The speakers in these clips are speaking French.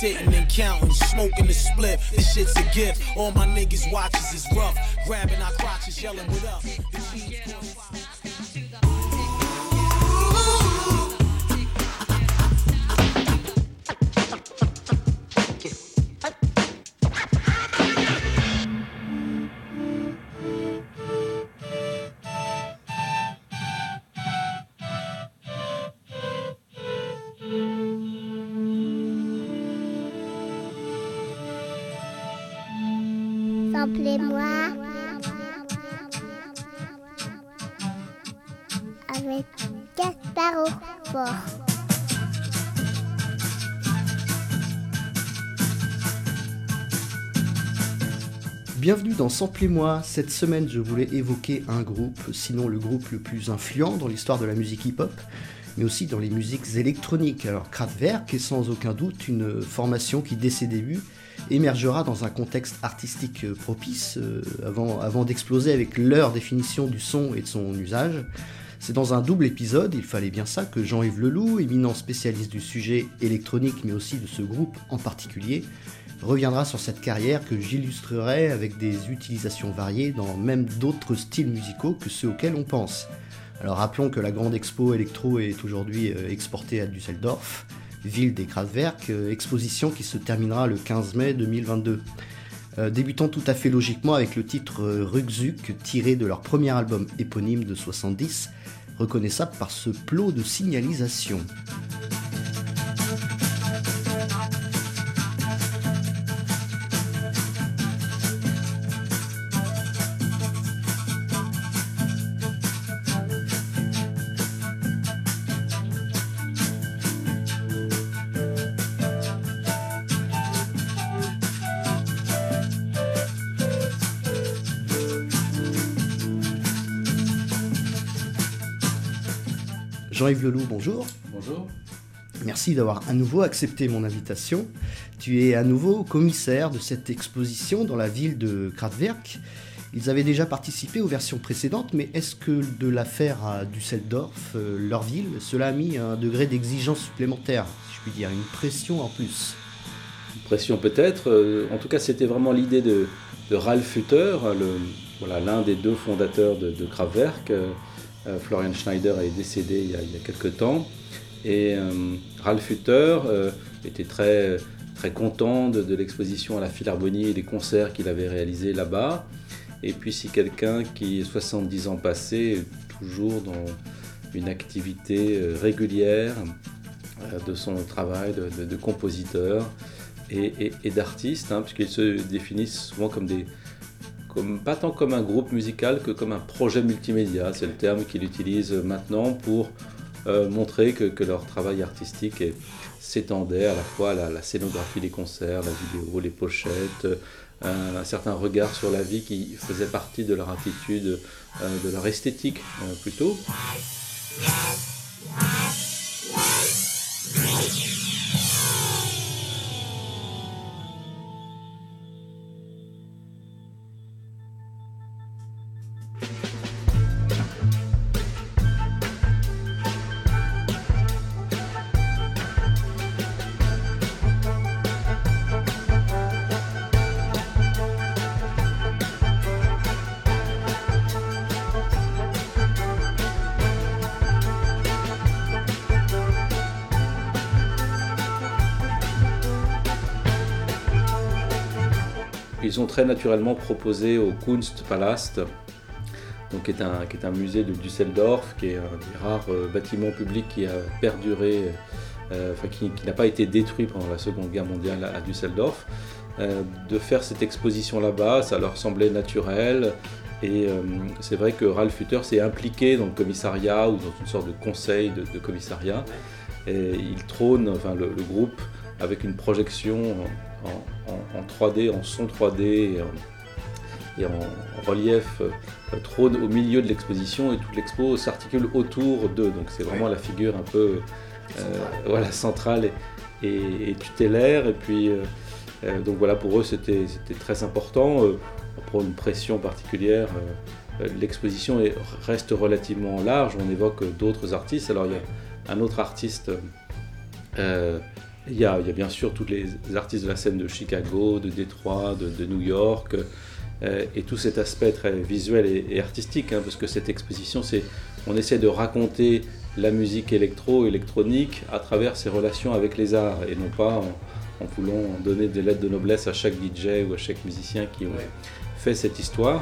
sitting and counting, smoking the split. This shit's a gift. All my niggas watches is rough, grabbing our crotches, yelling what up. Samplez-moi avec Gaspard Fort. Bienvenue dans Samplez-moi. Cette semaine, je voulais évoquer un groupe, sinon le groupe le plus influent dans l'histoire de la musique hip-hop, mais aussi dans les musiques électroniques. Alors Kraftwerk est sans aucun doute une formation qui, dès ses débuts, émergera dans un contexte artistique propice, avant d'exploser avec leur définition du son et de son usage. C'est dans un double épisode, il fallait bien ça, que Jean-Yves Leloup, éminent spécialiste du sujet électronique, mais aussi de ce groupe en particulier, reviendra sur cette carrière que j'illustrerai avec des utilisations variées dans même d'autres styles musicaux que ceux auxquels on pense. Alors rappelons que la grande expo électro est aujourd'hui exportée à Düsseldorf, ville des Kraftwerk, exposition qui se terminera le 15 mai 2022. Débutant tout à fait logiquement avec le titre Rückzug, tiré de leur premier album éponyme de 70, reconnaissable par ce plot de signalisation. Jean-Yves Leloup, bonjour. Bonjour. Merci d'avoir à nouveau accepté mon invitation. Tu es à nouveau commissaire de cette exposition dans la ville de Kraftwerk. Ils avaient déjà participé aux versions précédentes, mais est-ce que de l'affaire à Düsseldorf, leur ville, cela a mis un degré d'exigence supplémentaire, si je puis dire, une pression en plus? Une pression peut-être. En tout cas, c'était vraiment l'idée de Ralf Hütter, l'un des deux fondateurs de Kraftwerk. Florian Schneider est décédé il y a quelques temps et Ralf Hütter était très, très content de l'exposition à la Philharmonie et des concerts qu'il avait réalisés là-bas. Et puis c'est quelqu'un qui, 70 ans passés, est toujours dans une activité régulière de son travail de compositeur et d'artiste, puisqu'ils se définissent souvent pas tant comme un groupe musical que comme un projet multimédia. C'est le terme qu'ils utilisent maintenant pour montrer que leur travail artistique s'étendait à la fois à la scénographie des concerts, la vidéo, les pochettes, un certain regard sur la vie qui faisait partie de leur attitude, de leur esthétique plutôt. Ils ont très naturellement proposé au Kunstpalast, qui est un musée de Düsseldorf, qui est un des rares bâtiments publics qui a perduré, qui n'a pas été détruit pendant la Seconde Guerre mondiale à Düsseldorf, de faire cette exposition là-bas. Ça leur semblait naturel et c'est vrai que Ralf Hütter s'est impliqué dans le commissariat ou dans une sorte de conseil de commissariat. Et il trône, le groupe, avec une projection en 3D, en son 3D et en relief, trône au milieu de l'exposition et toute l'expo s'articule autour d'eux. Donc c'est vraiment la figure un peu centrale et tutélaire. Et puis pour eux c'était très important. Pour une pression particulière, l'exposition reste relativement large. On évoque d'autres artistes. Alors il y a un autre artiste Il y a bien sûr tous les artistes de la scène de Chicago, de Détroit, de New York, et tout cet aspect très visuel et artistique, hein, parce que cette exposition, on essaie de raconter la musique électronique à travers ses relations avec les arts, et non pas en voulant donner des lettres de noblesse à chaque DJ ou à chaque musicien qui ont fait cette histoire.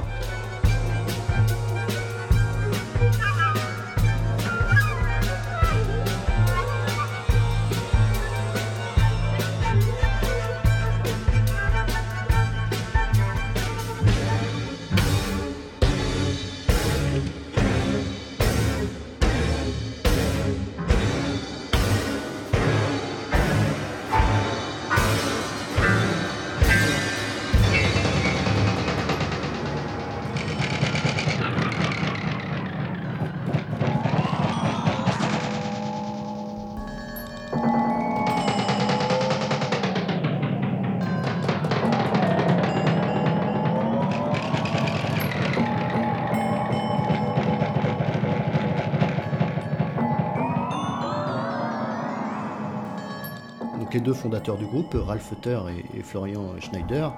Les deux fondateurs du groupe, Ralf Hütter et Florian Schneider,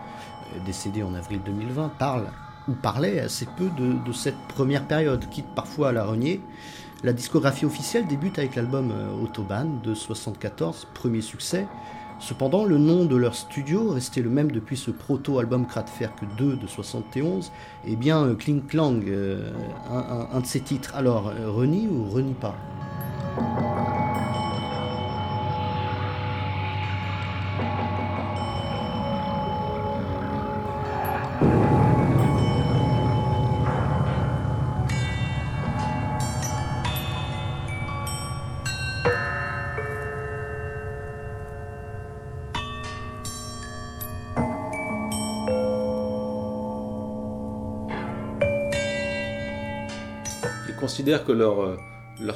décédés en avril 2020, parlent ou parlaient assez peu de cette première période, quitte parfois à la renier. La discographie officielle débute avec l'album Autobahn de 1974, premier succès. Cependant, le nom de leur studio, resté le même depuis ce proto-album Kraftwerk 2 de 1971, est bien Kling Klang, un de ses titres. Alors, renie ou renie pas ? Considère que leur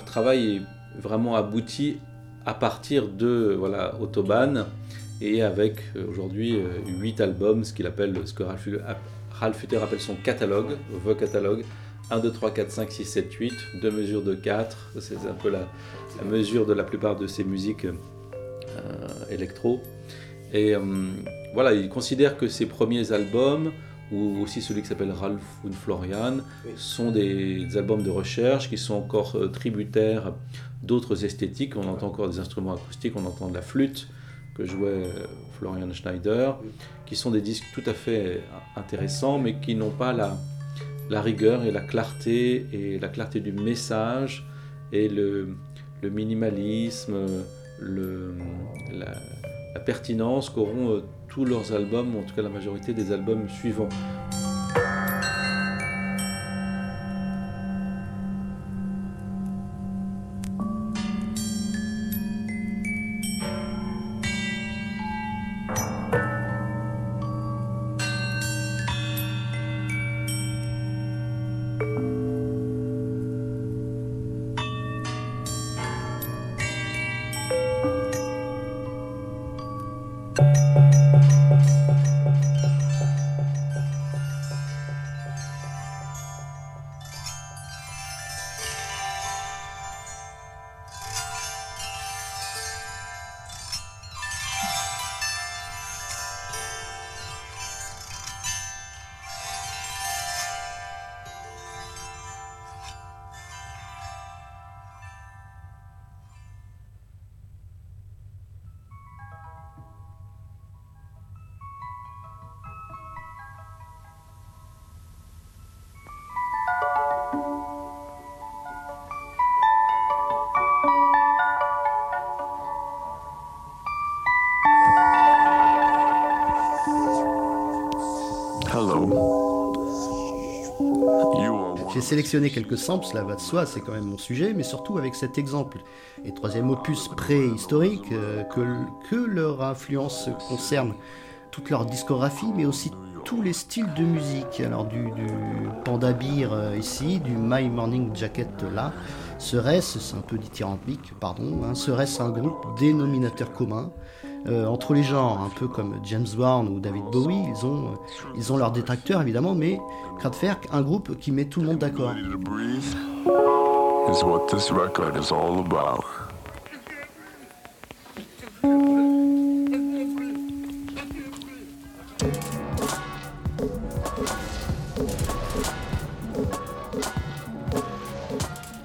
travail est vraiment abouti à partir de Autobahn, et avec aujourd'hui 8 albums, ce que Ralf Hütter appelle son catalogue, The Catalogue, 1, 2, 3, 4, 5, 6, 7, 8, deux mesures de 4, c'est un peu la mesure de la plupart de ses musiques électro. Et il considère que ses premiers albums, ou aussi celui qui s'appelle Ralf und Florian, sont des albums de recherche qui sont encore tributaires d'autres esthétiques. On entend encore des instruments acoustiques, on entend de la flûte que jouait Florian Schneider, qui sont des disques tout à fait intéressants, mais qui n'ont pas la rigueur et la clarté du message et le minimalisme, la pertinence qu'auront tous leurs albums, ou en tout cas la majorité des albums suivants. J'ai sélectionné quelques samples, cela va de soi, c'est quand même mon sujet, mais surtout avec cet exemple et troisième opus préhistorique que leur influence concerne toute leur discographie, mais aussi tous les styles de musique. Alors du Panda Bear ici, du My Morning Jacket là, serait-ce, c'est un peu dithyrambique, serait-ce un groupe dénominateur commun entre les genres, un peu comme James Brown ou David Bowie. Ils ont leurs détracteurs évidemment, mais Kraftwerk, un groupe qui met tout le monde d'accord.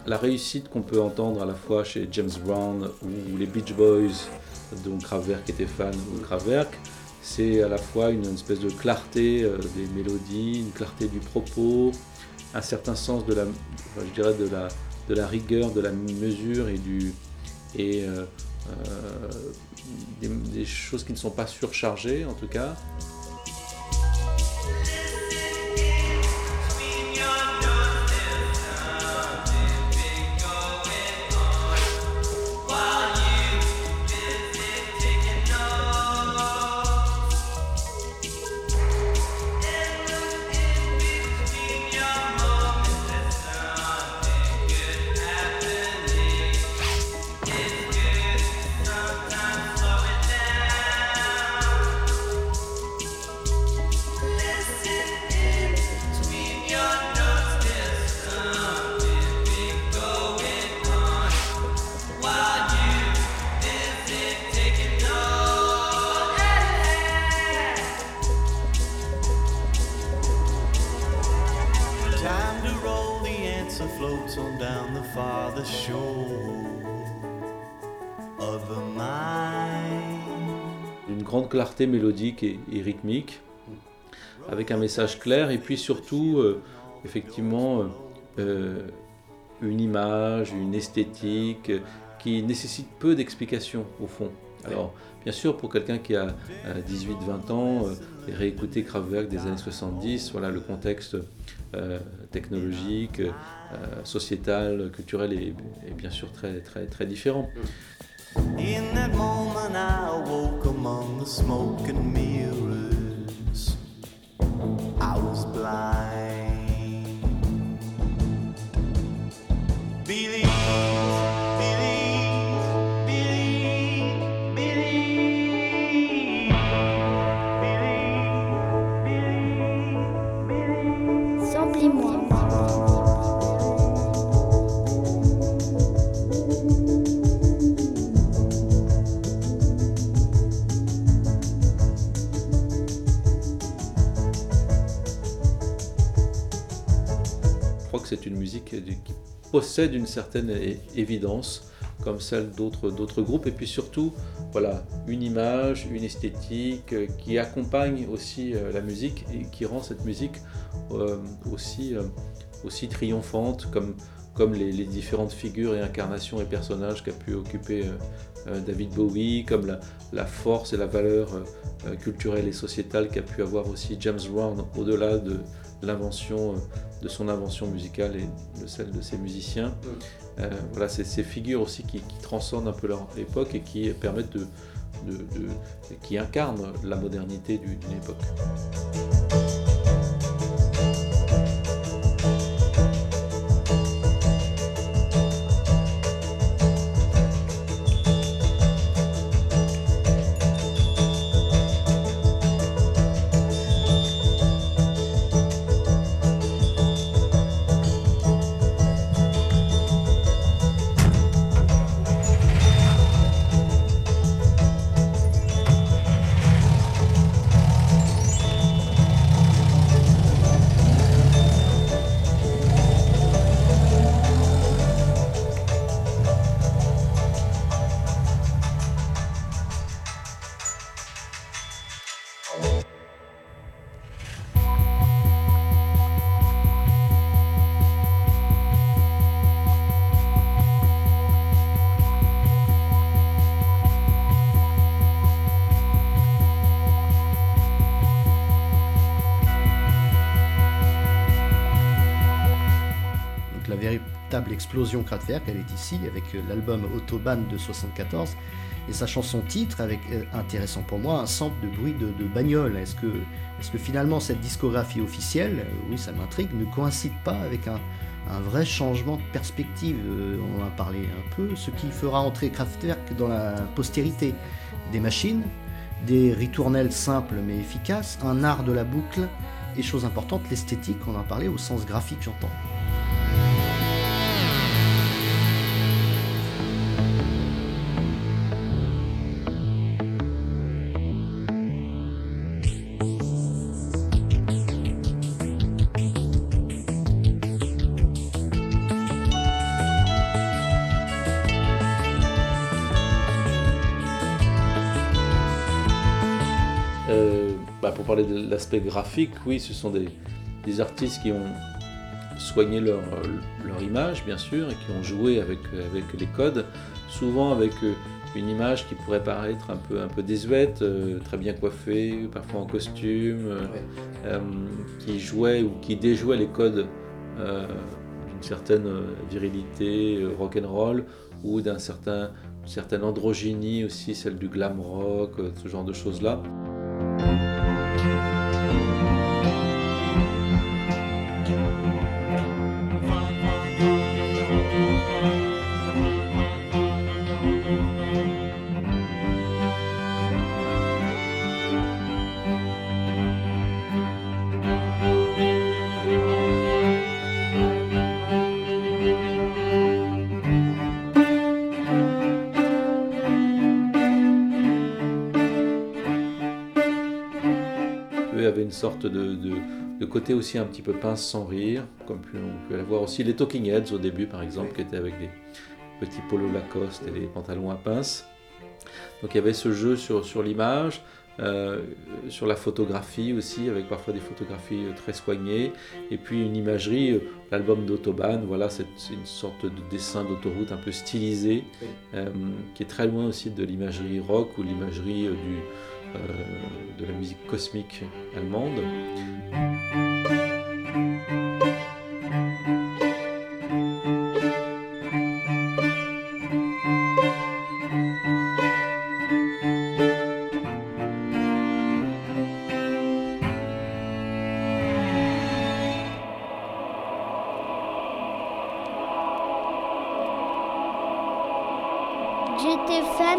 la réussite qu'on peut entendre à la fois chez James Brown ou les Beach Boys, dont Kraftwerk était fan, ou Kraftwerk, c'est à la fois une espèce de clarté des mélodies, une clarté du propos, un certain sens de la, je dirais de la rigueur, de la mesure et des choses qui ne sont pas surchargées en tout cas. Une grande clarté mélodique et rythmique, avec un message clair, et puis surtout, effectivement, une image, une esthétique qui nécessite peu d'explications au fond. Alors, bien sûr, pour quelqu'un qui a 18-20 ans, réécouter Kraftwerk des années 70, voilà le contexte technologique, sociétal, culturel est bien sûr très, très, très différent. In that moment I awoke among the smoke and mirrors. I was blind. Believe, believe, believe, believe, believe, believe, believe. Semblez-moi. C'est une musique qui possède une certaine évidence, comme celle d'autres groupes, et puis surtout, voilà, une image, une esthétique qui accompagne aussi la musique et qui rend cette musique aussi triomphante, comme les différentes figures et incarnations et personnages qu'a pu occuper David Bowie, comme la force et la valeur culturelle et sociétale qu'a pu avoir aussi James Brown, au-delà de l'invention, de son invention musicale et de celle de ses musiciens. Voilà, c'est ces figures aussi qui transcendent un peu leur époque et qui permettent qui incarnent la modernité d'une époque. Explosion Kraftwerk, elle est ici avec l'album Autobahn de 74 et sa chanson titre avec, intéressant pour moi, un sample de bruit de bagnole. Est-ce que finalement cette discographie officielle, oui ça m'intrigue, ne coïncide pas avec un vrai changement de perspective, on en a parlé un peu, ce qui fera entrer Kraftwerk dans la postérité des machines, des ritournelles simples mais efficaces, un art de la boucle et chose importante, l'esthétique, on en parlait au sens graphique j'entends. parlait de l'aspect graphique, oui, ce sont des artistes qui ont soigné leur image, bien sûr, et qui ont joué avec les codes, souvent avec une image qui pourrait paraître un peu désuète, très bien coiffée, parfois en costume, qui jouait ou qui déjouait les codes d'une certaine virilité, rock'n'roll, ou d'un certain... une certaine androgynie aussi, celle du glam rock, ce genre de choses-là. Sorte de côté aussi un petit peu pince sans rire, comme on peut l'avoir aussi les Talking Heads au début par exemple, qui étaient avec des petits polos Lacoste et des pantalons à pince. Donc il y avait ce jeu sur l'image, sur la photographie aussi, avec parfois des photographies très soignées, et puis une imagerie, l'album d'Autobahn, voilà, c'est une sorte de dessin d'autoroute un peu stylisé, qui est très loin aussi de l'imagerie rock ou l'imagerie de la musique cosmique allemande. J'étais fan.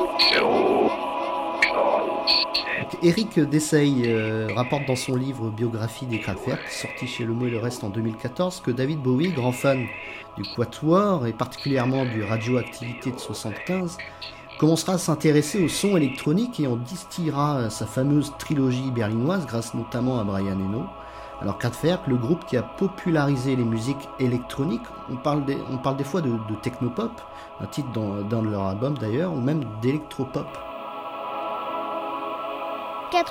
Eric Dessay rapporte dans son livre Biographie des Kraftwerk, sorti chez Le Mot et le Reste en 2014, que David Bowie, grand fan du Quatuor et particulièrement du Radioactivité de 75, commencera à s'intéresser au son électronique et en distillera sa fameuse trilogie berlinoise, grâce notamment à Brian Eno. Alors Kraftwerk, le groupe qui a popularisé les musiques électroniques, on parle des fois de Technopop, un titre dans leur album d'ailleurs, ou même d'électropop. 91.2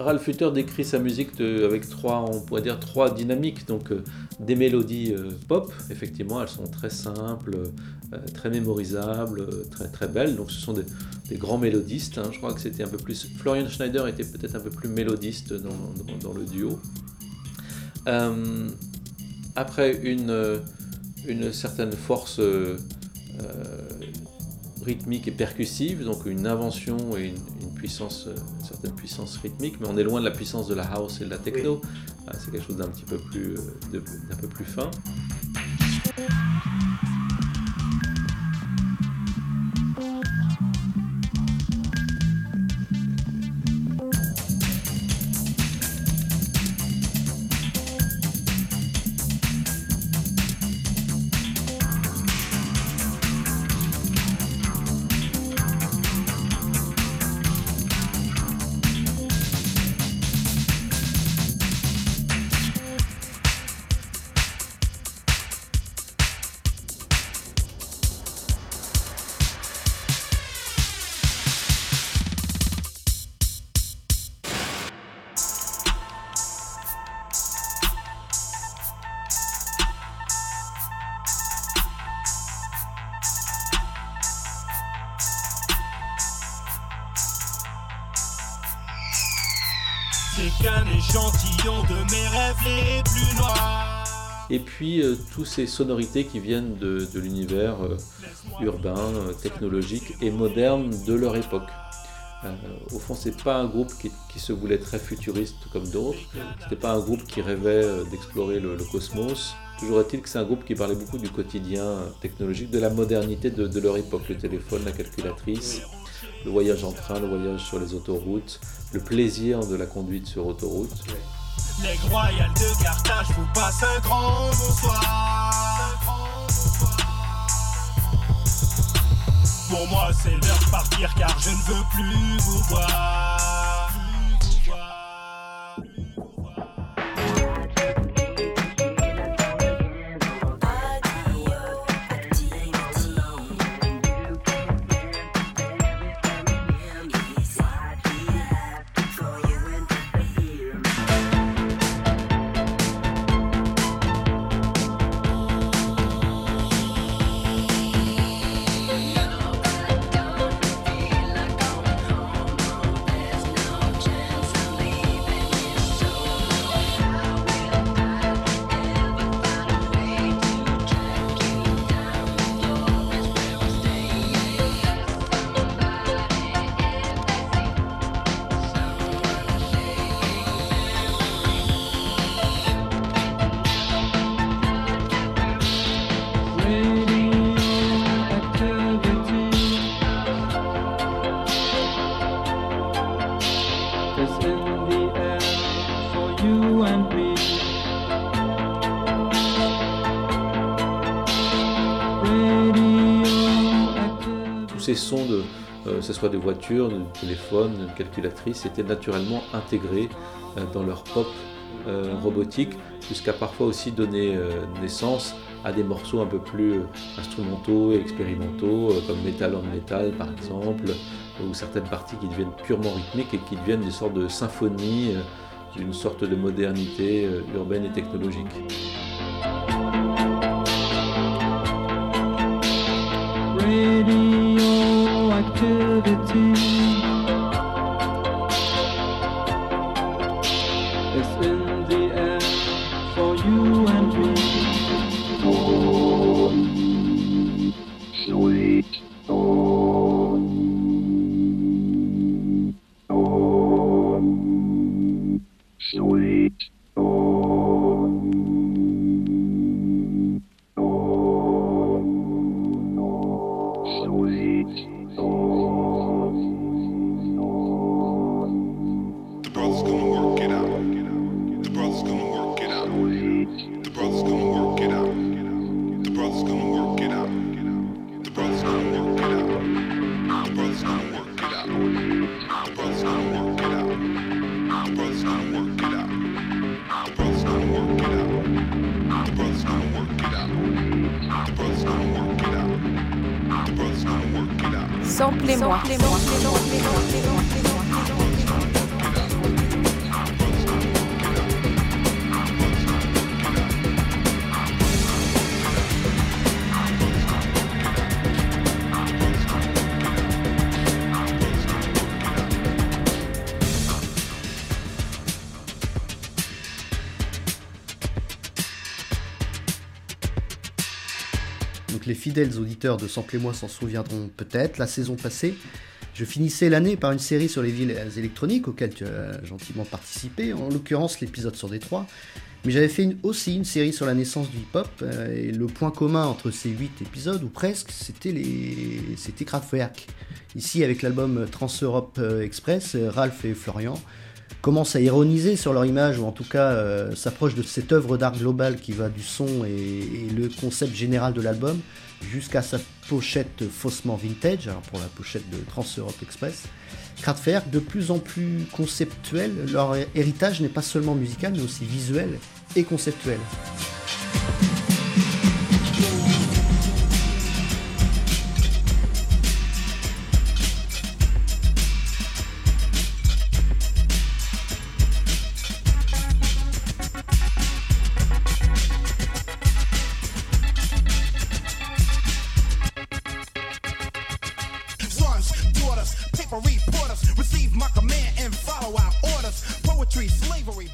Ralf Hütter décrit sa musique avec trois dynamiques, donc des mélodies pop, effectivement, elles sont très simples, très mémorisables, très très belles, donc ce sont des grands mélodistes, hein. Je crois que c'était un peu plus... Florian Schneider était peut-être un peu plus mélodiste dans le duo. Après une certaine force rythmique et percussive, donc une invention et une puissance, une certaine puissance rythmique, mais on est loin de la puissance de la house et de la techno. Oui. Ah, c'est quelque chose d'un peu plus fin. Et puis toutes ces sonorités qui viennent de l'univers urbain, technologique et moderne de leur époque. Au fond, c'est pas un groupe qui se voulait très futuriste comme d'autres, c'était pas un groupe qui rêvait d'explorer le cosmos. Toujours est-il que c'est un groupe qui parlait beaucoup du quotidien technologique, de la modernité de leur époque, le téléphone, la calculatrice, le voyage en train, le voyage sur les autoroutes, le plaisir de la conduite sur autoroute. Les royales de Carthage vous passent un grand bonsoir. Pour moi c'est l'heure de partir car je ne veux plus vous voir. Les sons, que ce soit des voitures, de téléphones, de calculatrices, étaient naturellement intégrés dans leur pop robotique, jusqu'à parfois aussi donner naissance à des morceaux un peu plus instrumentaux et expérimentaux, comme Metal on Metal par exemple, ou certaines parties qui deviennent purement rythmiques et qui deviennent des sortes de symphonies, d'une sorte de modernité urbaine et technologique. Les fidèles auditeurs de Samplez-moi s'en souviendront peut-être. La saison passée, je finissais l'année par une série sur les villes électroniques auxquelles tu as gentiment participé, en l'occurrence l'épisode sur Détroit. Mais j'avais fait aussi une série sur la naissance du hip-hop, et le point commun entre ces 8 épisodes, ou presque, c'était Kraftwerk. Ici, avec l'album Trans-Europe Express, Ralf et Florian commencent à ironiser sur leur image, ou en tout cas s'approchent de cette œuvre d'art globale qui va du son et le concept général de l'album jusqu'à sa pochette faussement vintage. Alors pour la pochette de Trans-Europe Express, Kraftwerk, de plus en plus conceptuel, leur héritage n'est pas seulement musical mais aussi visuel et conceptuel.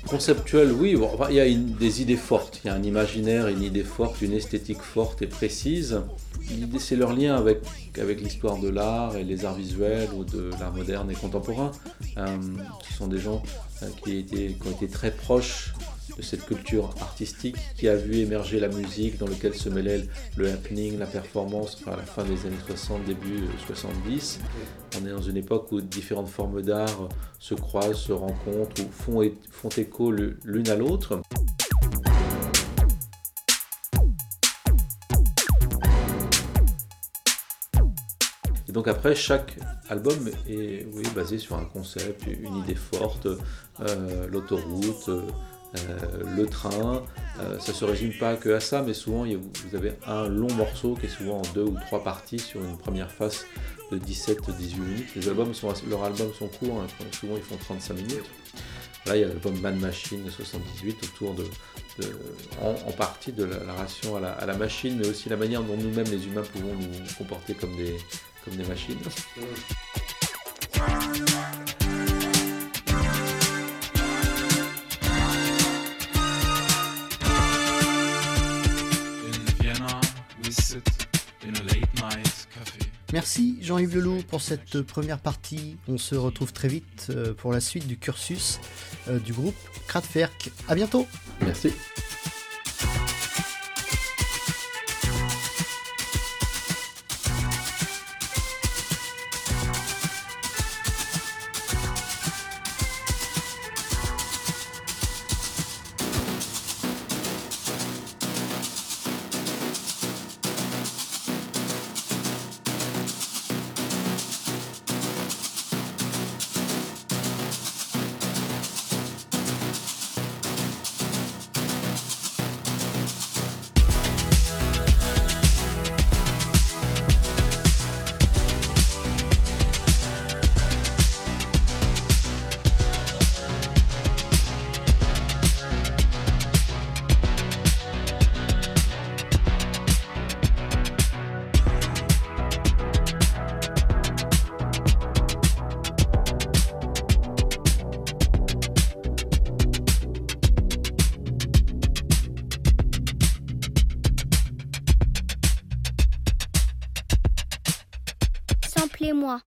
Conceptuel, oui, bon, enfin, il y a des idées fortes, il y a un imaginaire, une idée forte, une esthétique forte et précise. L'idée, c'est leur lien avec l'histoire de l'art et les arts visuels ou de l'art moderne et contemporain, qui sont des gens qui ont été très proches de cette culture artistique qui a vu émerger la musique dans laquelle se mêlait le happening, la performance à la fin des années 60, début 70. On est dans une époque où différentes formes d'art se croisent, se rencontrent ou font écho l'une à l'autre. donc après, chaque album est basé sur un concept, une idée forte, l'autoroute, le train. Ça ne se résume pas que à ça, mais souvent vous avez un long morceau qui est souvent en 2 ou 3 parties sur une première face de 17-18 minutes. Leurs albums sont courts, hein, souvent ils font 35 minutes. Là, il y a l'album Man Machine de 78 autour en partie de la relation à la machine, mais aussi la manière dont nous-mêmes, les humains, pouvons nous comporter comme des machines. Merci Jean-Yves Leloup pour cette première partie. On se retrouve très vite pour la suite du cursus du groupe Kraftwerk. À bientôt. Merci. Moi